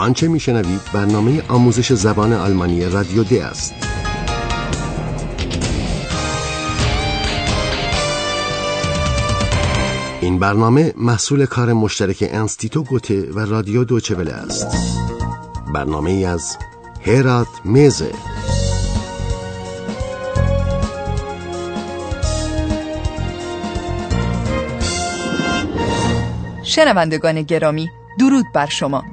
آنچه میشنوید برنامه آموزش زبان آلمانی رادیو دی است. این برنامه محصول کار مشترک انستیتو گوته و رادیو دویچه وله است. برنامه ای از هرات میزه. شنوندگان گرامی، درود بر شما.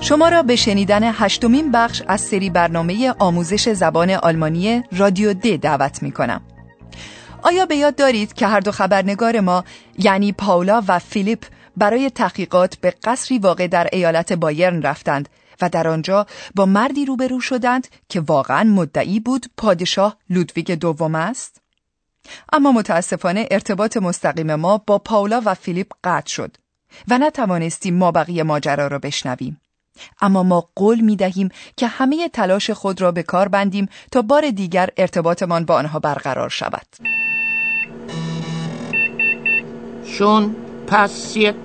شما را به شنیدن 8مین بخش از سری برنامه آموزش زبان آلمانی رادیو د دعوت می‌کنم. آیا به یاد دارید که هر دو خبرنگار ما، یعنی پاولا و فیلیپ، برای تحقیقات به قصری واقع در ایالت بایرن رفتند و در آنجا با مردی روبرو شدند که واقعاً مدعی بود پادشاه لودویگ دوم است؟ اما متاسفانه ارتباط مستقیم ما با پاولا و فیلیپ قطع شد و نتوانستیم مابقی ماجرا را بشنویم. اما ما قول می‌دهیم که همه تلاش خود را به کار بندیم تا بار دیگر ارتباطمان با آنها برقرار شود. Schon passiert.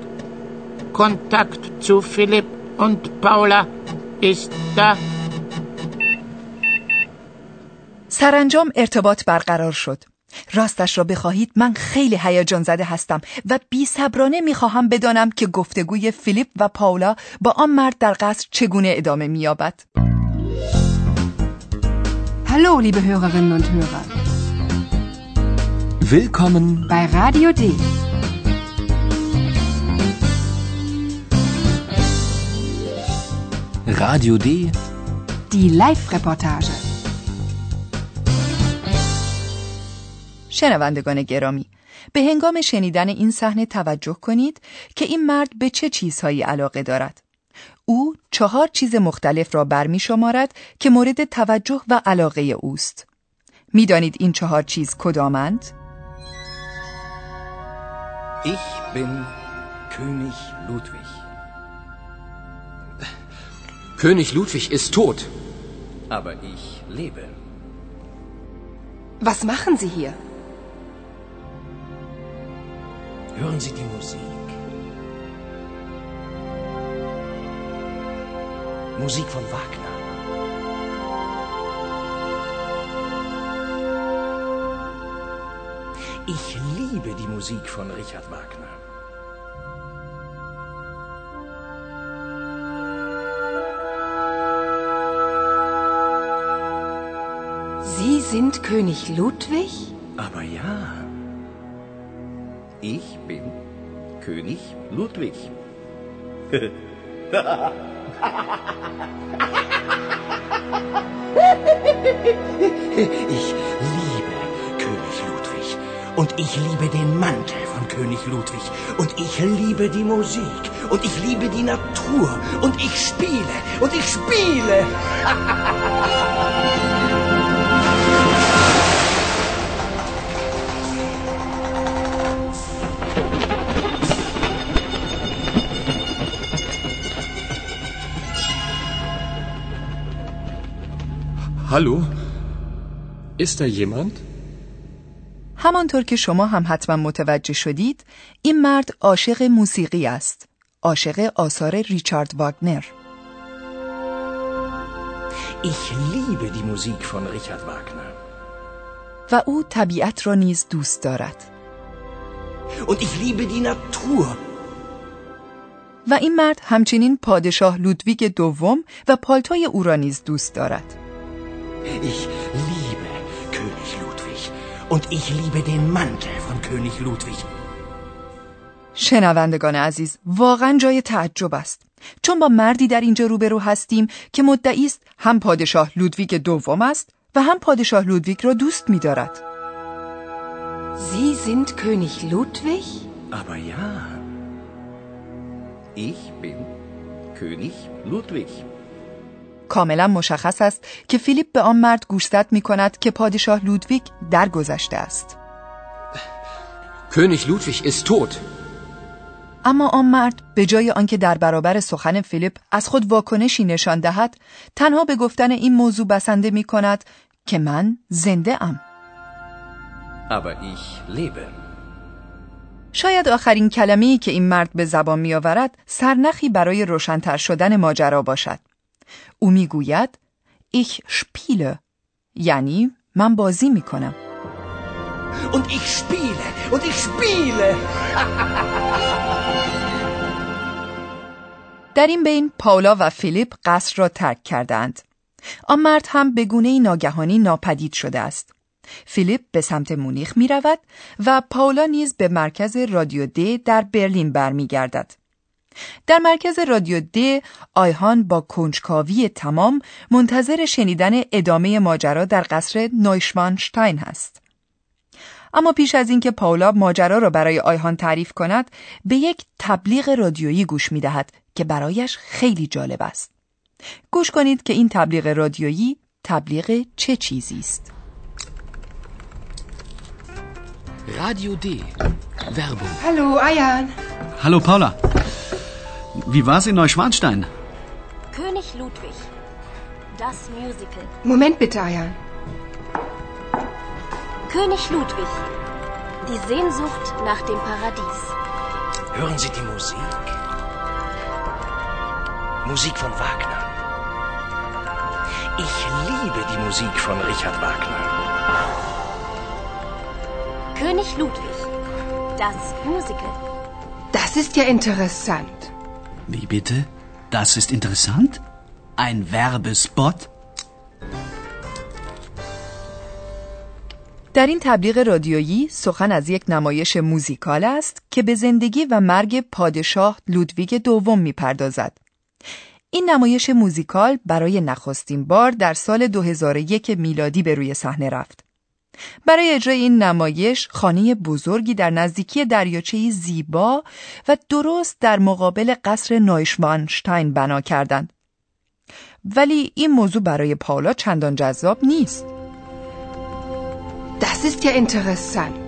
Kontakt zu Philipp und Paula ist da. سرانجام ارتباط برقرار شد. راستش را بخواهید من خیلی هیجان زده هستم و بی‌صبرانه می‌خواهم بدانم که گفتگوی فیلیپ و پاولا با آن مرد در قصر چگونه ادامه می‌یابد. Hallo liebe Hörerinnen und Hörer. Willkommen bei Radio D. Radio D. Die Live-Reportage. شنوندگان گرامی، به هنگام شنیدن این صحنه توجه کنید که این مرد به چه چیزهایی علاقه دارد. او 4 چیز مختلف را برمی شمارد که مورد توجه و علاقه اوست. می دانید این 4 چیز کدامند؟ Ich bin König Ludwig. König Ludwig ist tot, aber ich lebe. Was machen Sie hier? Hören Sie die Musik. Musik von Wagner. Ich liebe die Musik von Richard Wagner. Sie sind König Ludwig? Aber ja. Ich bin König Ludwig. Ich liebe König Ludwig und ich liebe den Mantel von König Ludwig und ich liebe die Musik und ich liebe die Natur und ich spiele und ich spiele. Hallo. Ist da jemand? همانطور که شما هم حتما متوجه شدید، این مرد عاشق موسیقی است. عاشق آثار ریچارد واگنر. Ich liebe die Musik von Richard Wagner. و او طبیعت را نیز دوست دارد. Und ich liebe die Natur. و این مرد همچنین پادشاه لودویگ دوم و پالتوی او را نیز دوست دارد. Ich liebe König Ludwig und ich liebe den Mantel von König Ludwig. شنوندگان عزیز، واقعا جای تعجب است، چون با مردی در اینجا روبرو هستیم که مدعی است هم پادشاه لودویگ دوم است و هم پادشاه لودویگ را دوست می‌دارد. Sie sind König Ludwig? Aber ja. Ich bin König Ludwig. کاملا مشخص است که فیلیپ به آن مرد گوشزد می‌کند که پادشاه لودویگ درگذشته است. König Ludwig ist tot. اما آن مرد به جای آنکه در برابر سخن فیلیپ از خود واکنشی نشان دهد، تنها به گفتن این موضوع بسنده می‌کند که من زنده ام. Aber ich lebe. شاید آخرین کلمه‌ای که این مرد به زبان می‌آورد سرنخی برای روشن‌تر شدن ماجرا باشد. او می‌گوید ich spiele، یعنی من بازی می‌کنم. Und ich spiele und ich spiele. در این بین پاولا و فیلیپ قصر را ترک کردند. آن مرد هم به گونه‌ای ناگهانی ناپدید شده است. فیلیپ به سمت مونیخ می رود و پاولا نیز به مرکز رادیو د در برلین برمی گردد. در مرکز رادیو د آیهان با کنجکاوی تمام منتظر شنیدن ادامه ماجرا در قصر نویشوانشتاین هست. اما پیش از اینکه پاولا ماجرا را برای آیهان تعریف کند، به یک تبلیغ رادیویی گوش می دهد که برایش خیلی جالب است. گوش کنید که این تبلیغ رادیویی تبلیغ چه چیزی است؟ Radio D. Werbung. Hallo, Ayan. Hallo, Paula. Wie war's in Neuschwanstein? König Ludwig. Das Musical. Moment bitte, Ayan. König Ludwig. Die Sehnsucht nach dem Paradies. Hören Sie die Musik? Musik von Wagner. Ich liebe die Musik von Richard Wagner. König Ludwig, das Musical. Das ist ja interessant. Wie bitte? Das ist interessant? Ein Werbespot? در این تبلیغ رادیویی سخن از یک نمایش موزیکال است که به زندگی و مرگ پادشاه لودویگ دوم می‌پردازد. این نمایش موزیکال برای نخستین بار در سال 2001 میلادی به روی صحنه رفت. برای اجرای این نمایش خانه بزرگی در نزدیکی دریاچه‌ای زیبا و درست در مقابل قصر نویشوانشتاین بنا کردند. ولی این موضوع برای پاولا چندان جذاب نیست. Das ist ja interessant.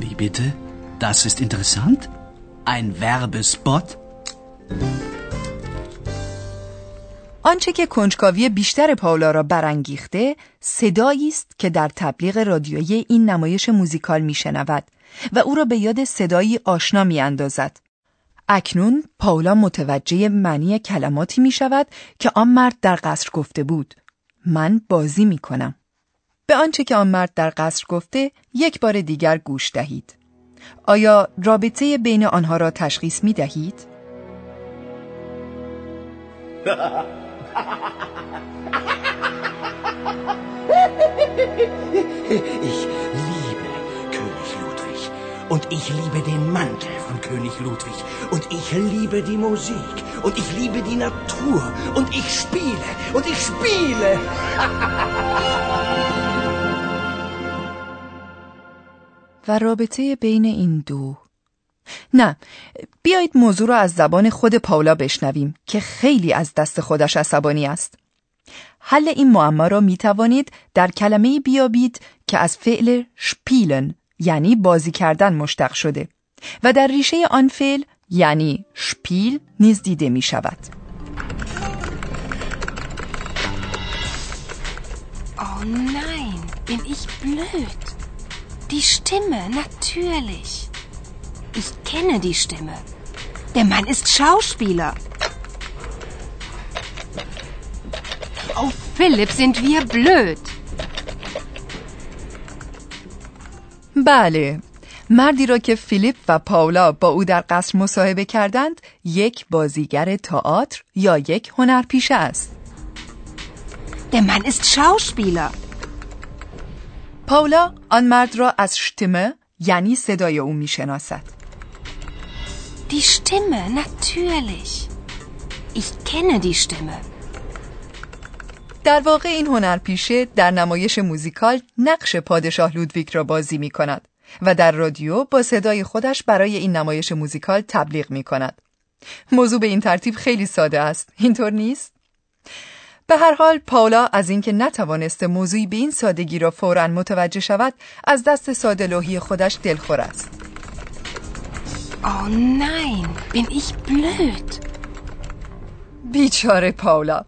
Wie bitte? Das ist interessant? Ein Werbespot? آنچه که کنجکاوی بیشتر پاولا را برانگیخته صدایی است که در تبلیغ رادیویی این نمایش موزیکال میشنود و او را به یاد صدایی آشنا میاندازد. اکنون پاولا متوجه معنی کلماتی میشود که آن مرد در قصر گفته بود: من بازی میکنم. به آنچه که آن مرد در قصر گفته یک بار دیگر گوش دهید. آیا رابطه بین آنها را تشخیص میدهید؟ Ich liebe König Ludwig und ich liebe den Mantel von König Ludwig und ich liebe die Musik und ich liebe die Natur und ich spiele und ich spiele. و رابطه بین این دو. نه، بیایید موضوع را از زبان خود پاولا بشنویم که خیلی از دست خودش عصبانی است. حل این معما را می توانید در کلمه‌ای بیابید که از فعل شپیلن یعنی بازی کردن مشتق شده و در ریشه آن فعل یعنی شپیل نیز دیده می شود. Oh nein, bin ich blöd. Die Stimme, natürlich. Ich kenne die Stimme. Der Mann ist Schauspieler. Oh, Philipp, sind wir blöd. بله، مردی را که فیلیپ و پاولا با او در قصر مصاحبه کردند، یک بازیگر تئاتر یا یک هنرپیشه است. Der Mann ist Schauspieler. پاولا آن مرد را از شتیمه یعنی صدای او میشناسد. Die Stimme, natürlich. Ich kenne die Stimme. در واقع این هنرپیشه در نمایش موزیکال نقش پادشاه لودویک را بازی می کند و در رادیو با صدای خودش برای این نمایش موزیکال تبلیغ می کند. موضوع به این ترتیب خیلی ساده است، اینطور نیست؟ به هر حال پاولا از اینکه نتوانست موضوعی به این سادگی را فوراً متوجه شود، از دست ساده‌لوحی خودش دلخور است. Oh nein, bin ich blöd. بیچاره پاولا.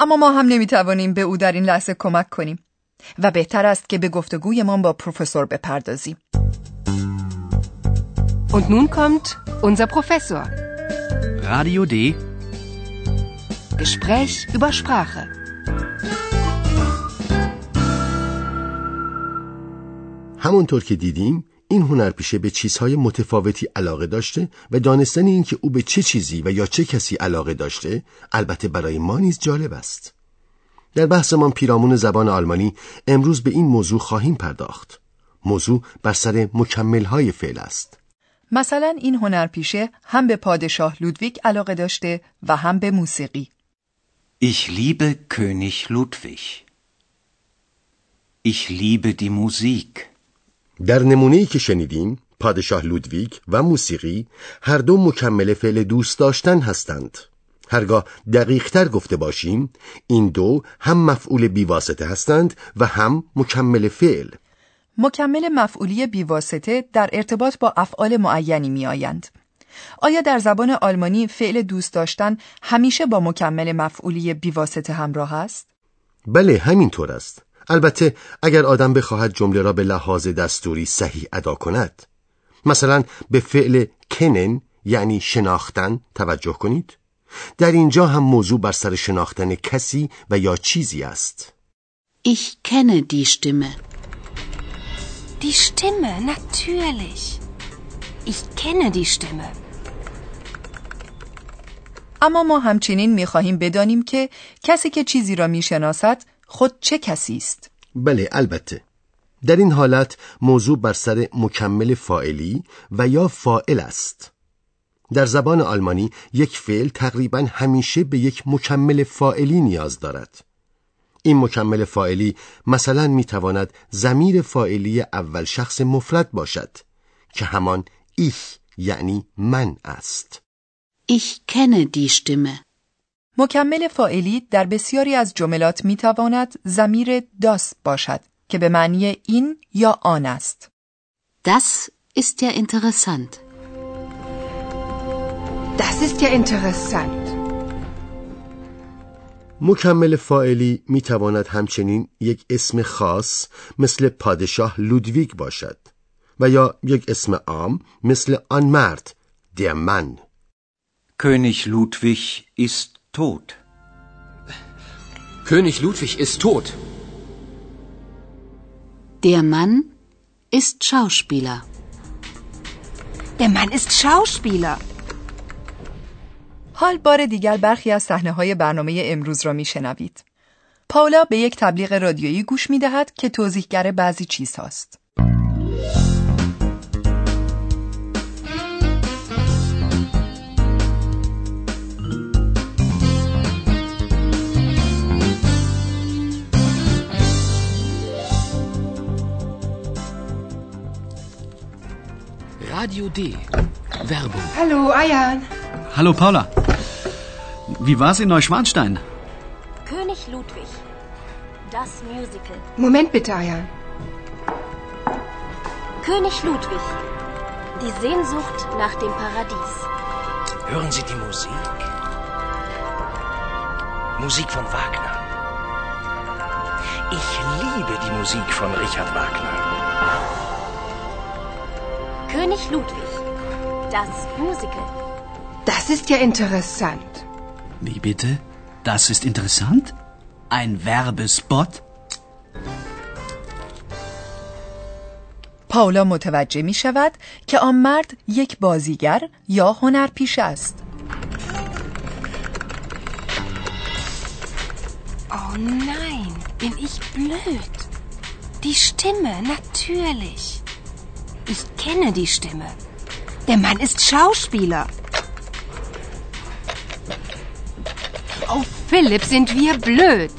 اما ما هم نمیتوانیم به او در این لحظه کمک کنیم و بهتر است که به گفتگوی ما با پروفسور بپردازیم. Und nun kommt unser Professor. Radio D. Gespräch über Sprache. همونطور که دیدیم این هنرپیشه به چیزهای متفاوتی علاقه داشته و دانستن این که او به چه چیزی و یا چه کسی علاقه داشته البته برای ما نیز جالب است. در بحثمان پیرامون زبان آلمانی امروز به این موضوع خواهیم پرداخت. موضوع بر سر مکمل‌های فعل است. مثلا این هنرپیشه هم به پادشاه لودویگ علاقه داشته و هم به موسیقی. Ich liebe König Ludwig. Ich liebe die Musik. در نمونه‌ای که شنیدیم پادشاه لودویگ و موسیقی هر دو مکمل فعل دوست داشتن هستند. هرگاه دقیق‌تر گفته باشیم این دو هم مفعول بیواسطه هستند و هم مکمل فعل. مکمل مفعولی بیواسطه در ارتباط با افعال معینی می‌آیند. آیا در زبان آلمانی فعل دوست داشتن همیشه با مکمل مفعولی بیواسطه همراه است؟ بله همینطور است. البته اگر آدم بخواهد جمله را به لحاظ دستوری صحیح ادا کند. مثلا به فعل کنن یعنی شناختن توجه کنید. در اینجا هم موضوع بر سر شناختن کسی و یا چیزی است. Ich kenne die Stimme. Die Stimme, natürlich. Ich kenne die Stimme. اما ما همچنین می‌خواهیم بدانیم که کسی که چیزی را می‌شناسد خود چه کسی است؟ بله البته. در این حالت موضوع بر سر مکمل فاعلی و یا فاعل است. در زبان آلمانی یک فعل تقریباً همیشه به یک مکمل فاعلی نیاز دارد. این مکمل فاعلی مثلاً میتواند ضمیر فاعلی اول شخص مفرد باشد که همان ich یعنی من است. Ich kenne die Stimme. مکمل فاعلی در بسیاری از جملات میتواند ضمیر das باشد که به معنی این یا آن است. Das ist ja interessant. Das ist ja interessant. مکمل فاعلی میتواند همچنین یک اسم خاص مثل پادشاه لودویگ باشد و یا یک اسم عام مثل آن مرد der Mann. König Ludwig ist tot. König Ludwig ist tot. Der Mann ist Schauspieler. Der Mann ist Schauspieler. حال بار دیگر برخی از صحنه‌های برنامه امروز را می‌شنوید. پاولا به یک تبلیغ رادیویی گوش می‌دهد که توضیحگر بعضی چیزهاست. رادیو دی، Werbung. Hallo Ayan. Hallo Paula. Wie war's in Neuschwanstein? König Ludwig. Das Musical. Moment bitte, Ayan. König Ludwig. Die Sehnsucht nach dem Paradies. Hören Sie die Musik? Musik von Wagner. Ich liebe die Musik von Richard Wagner. König Ludwig. Das Musical. Das ist ja interessant. Wie bitte? Das ist interessant? Ein Werbespot? پاولا متوجه می شود که آن مرد یک بازیگر یا هنرپیشه است. Oh nein, bin ich blöd. Die Stimme, natürlich. Ich kenne die Stimme. Der Mann ist Schauspieler. Oh, Philip, sind wir blöd.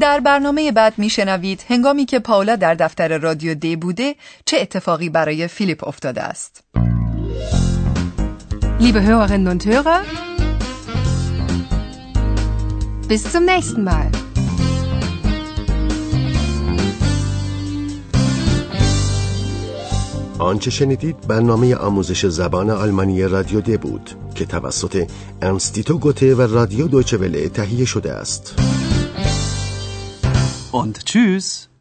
در برنامه بعد میشنوید هنگامی که پاولا در دفتر رادیو دی بوده چه اتفاقی برای فیلیپ افتاده است. Liebe Hörerinnen und Hörer, bis zum nächsten Mal. آنچه شنیدید برنامه آموزش زبان آلمانی رادیو د بود که توسط انستیتو گوته و رادیو دویچه وله تهیه شده است. Und tschüss.